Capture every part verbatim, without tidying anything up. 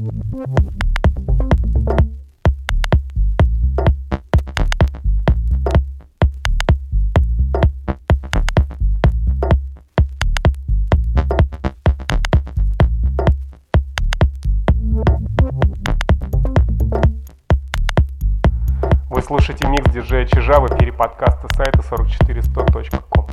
Вы слушаете микс диджея Чижа в эфире подкаста сайта четыре сто сорок один ноль ноль точка ком.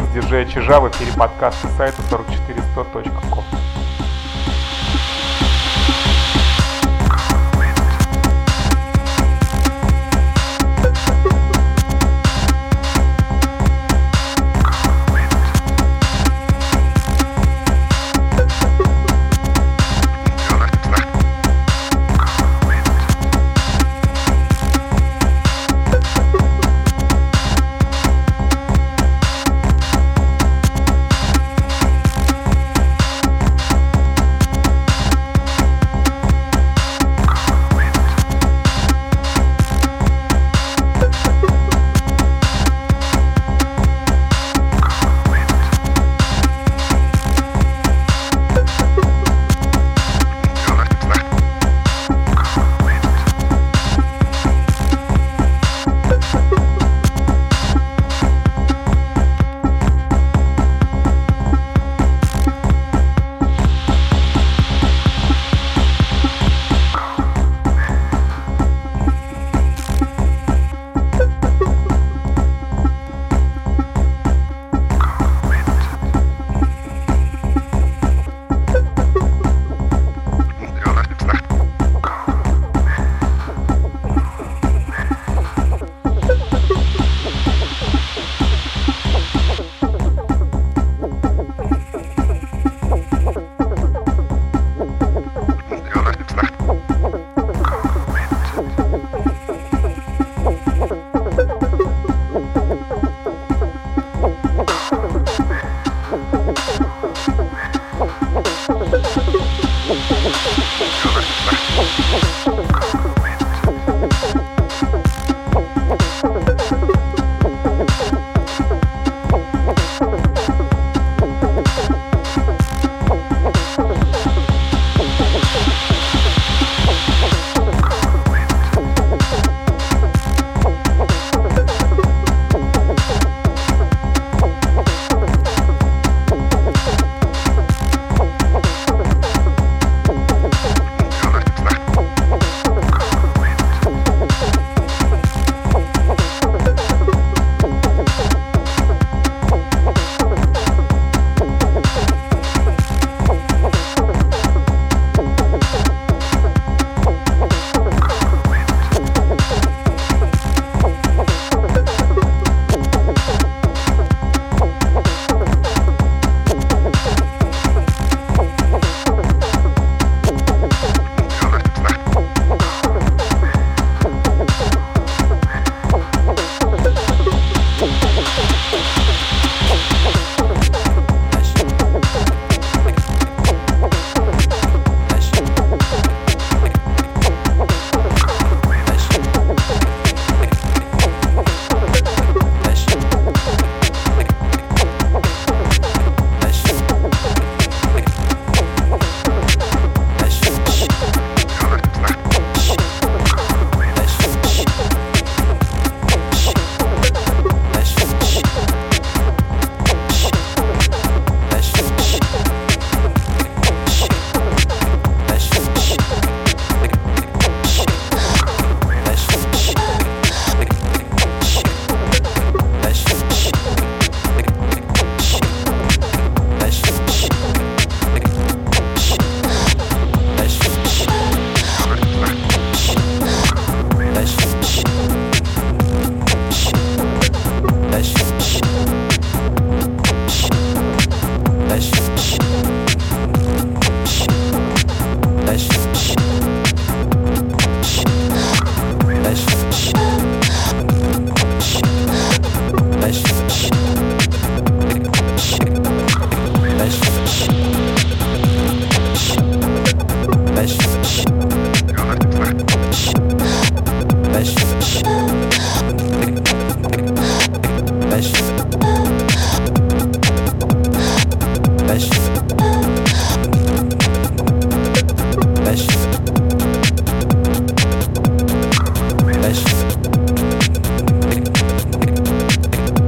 микс диджея Чижа в эфире подкаста сайта четыре четыре ноль ноль точка ком.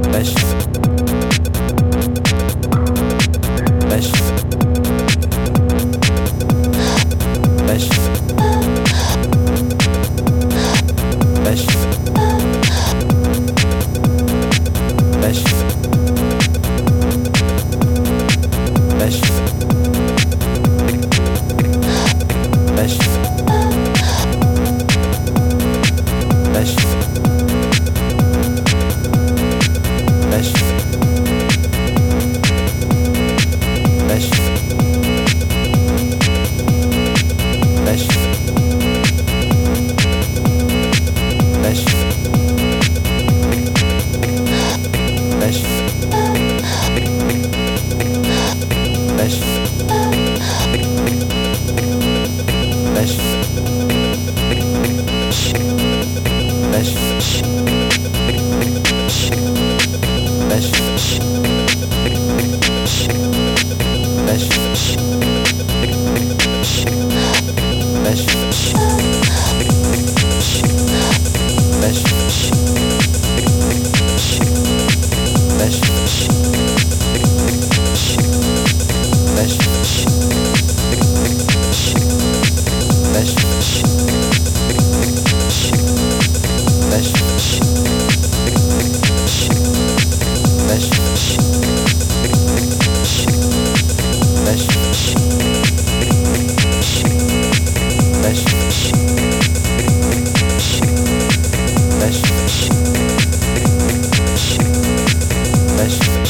Let's Dash. Dash. Dash. Dash. Dash. Dash. Dash. Dash. Dash, dash, dash, We'll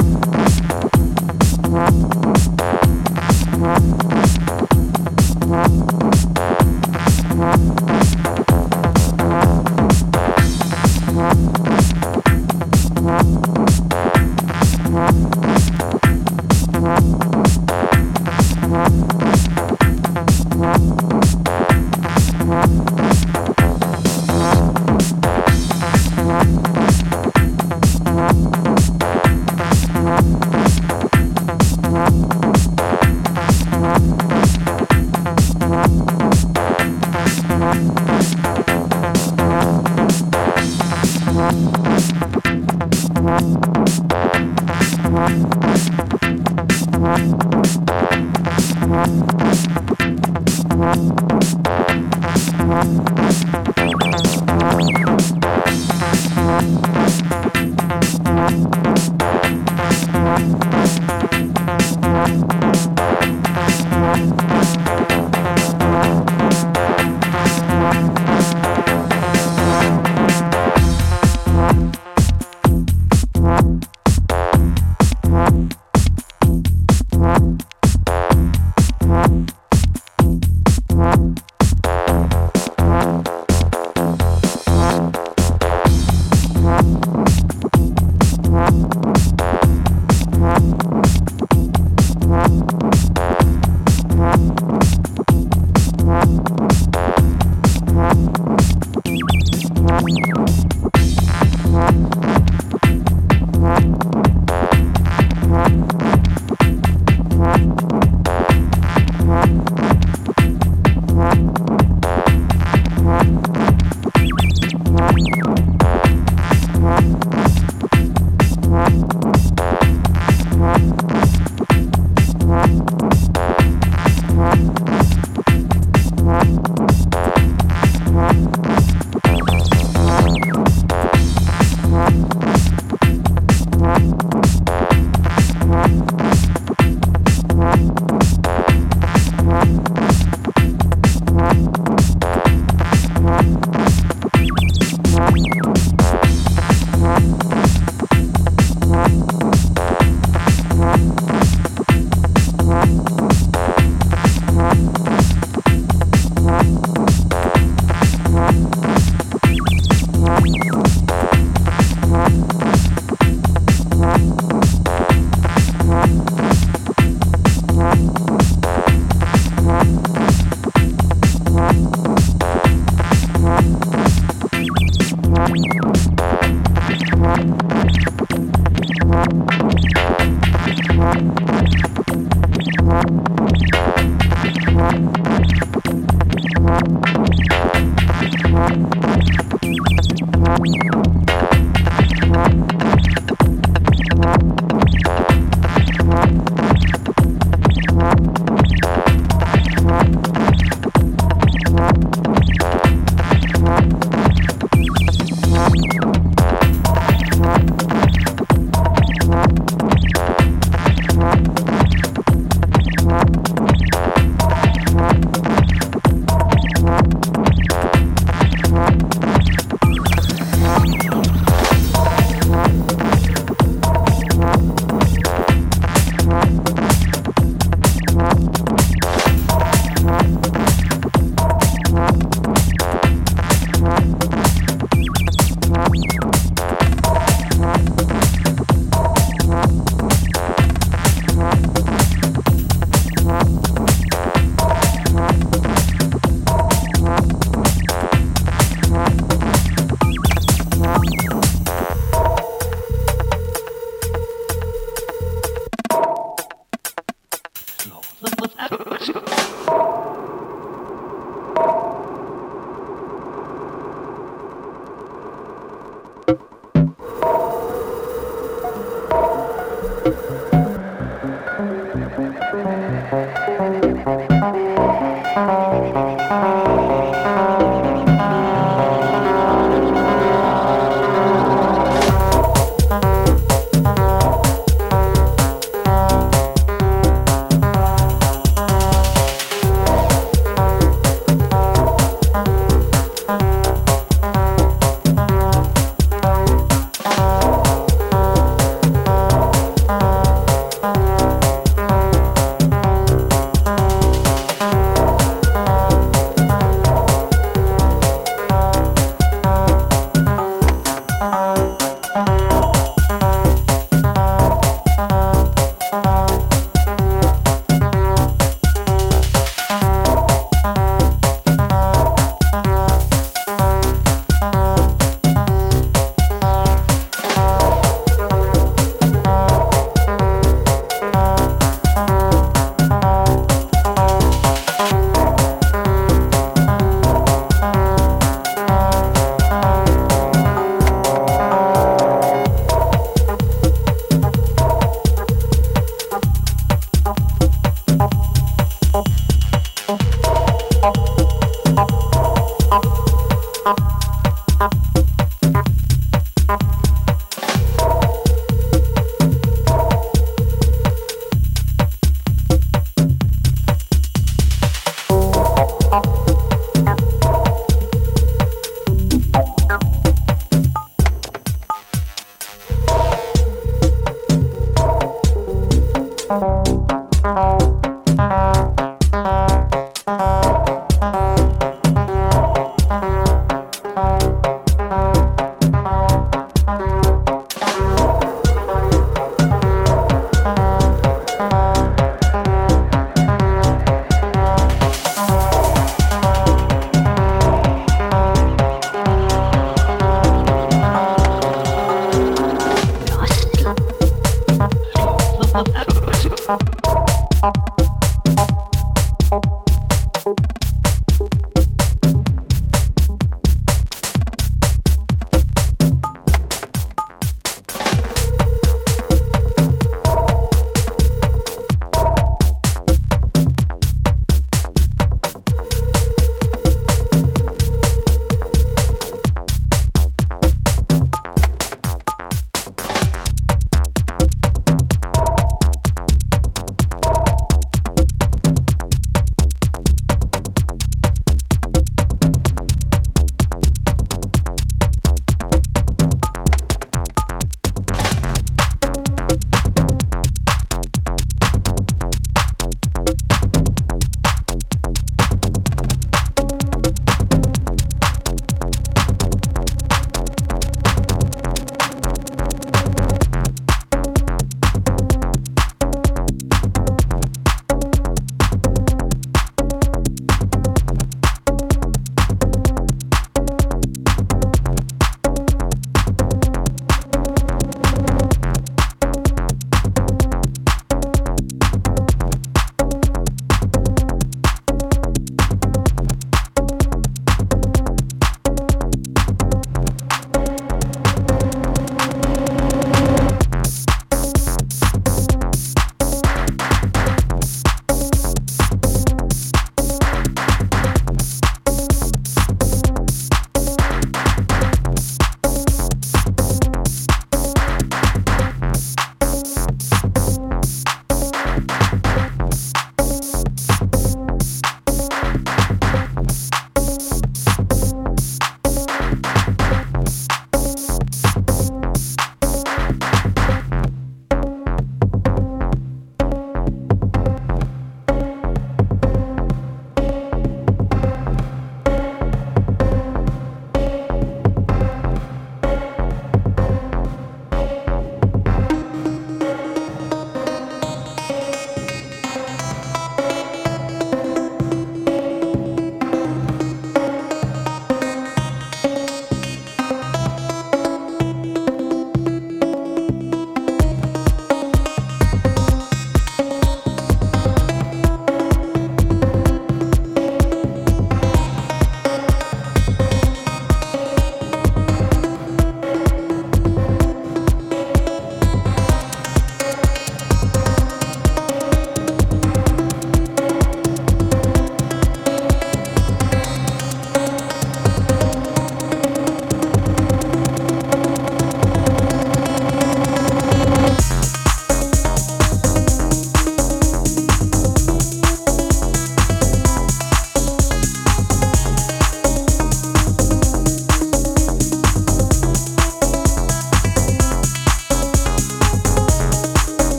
be right back.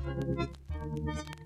Thank you.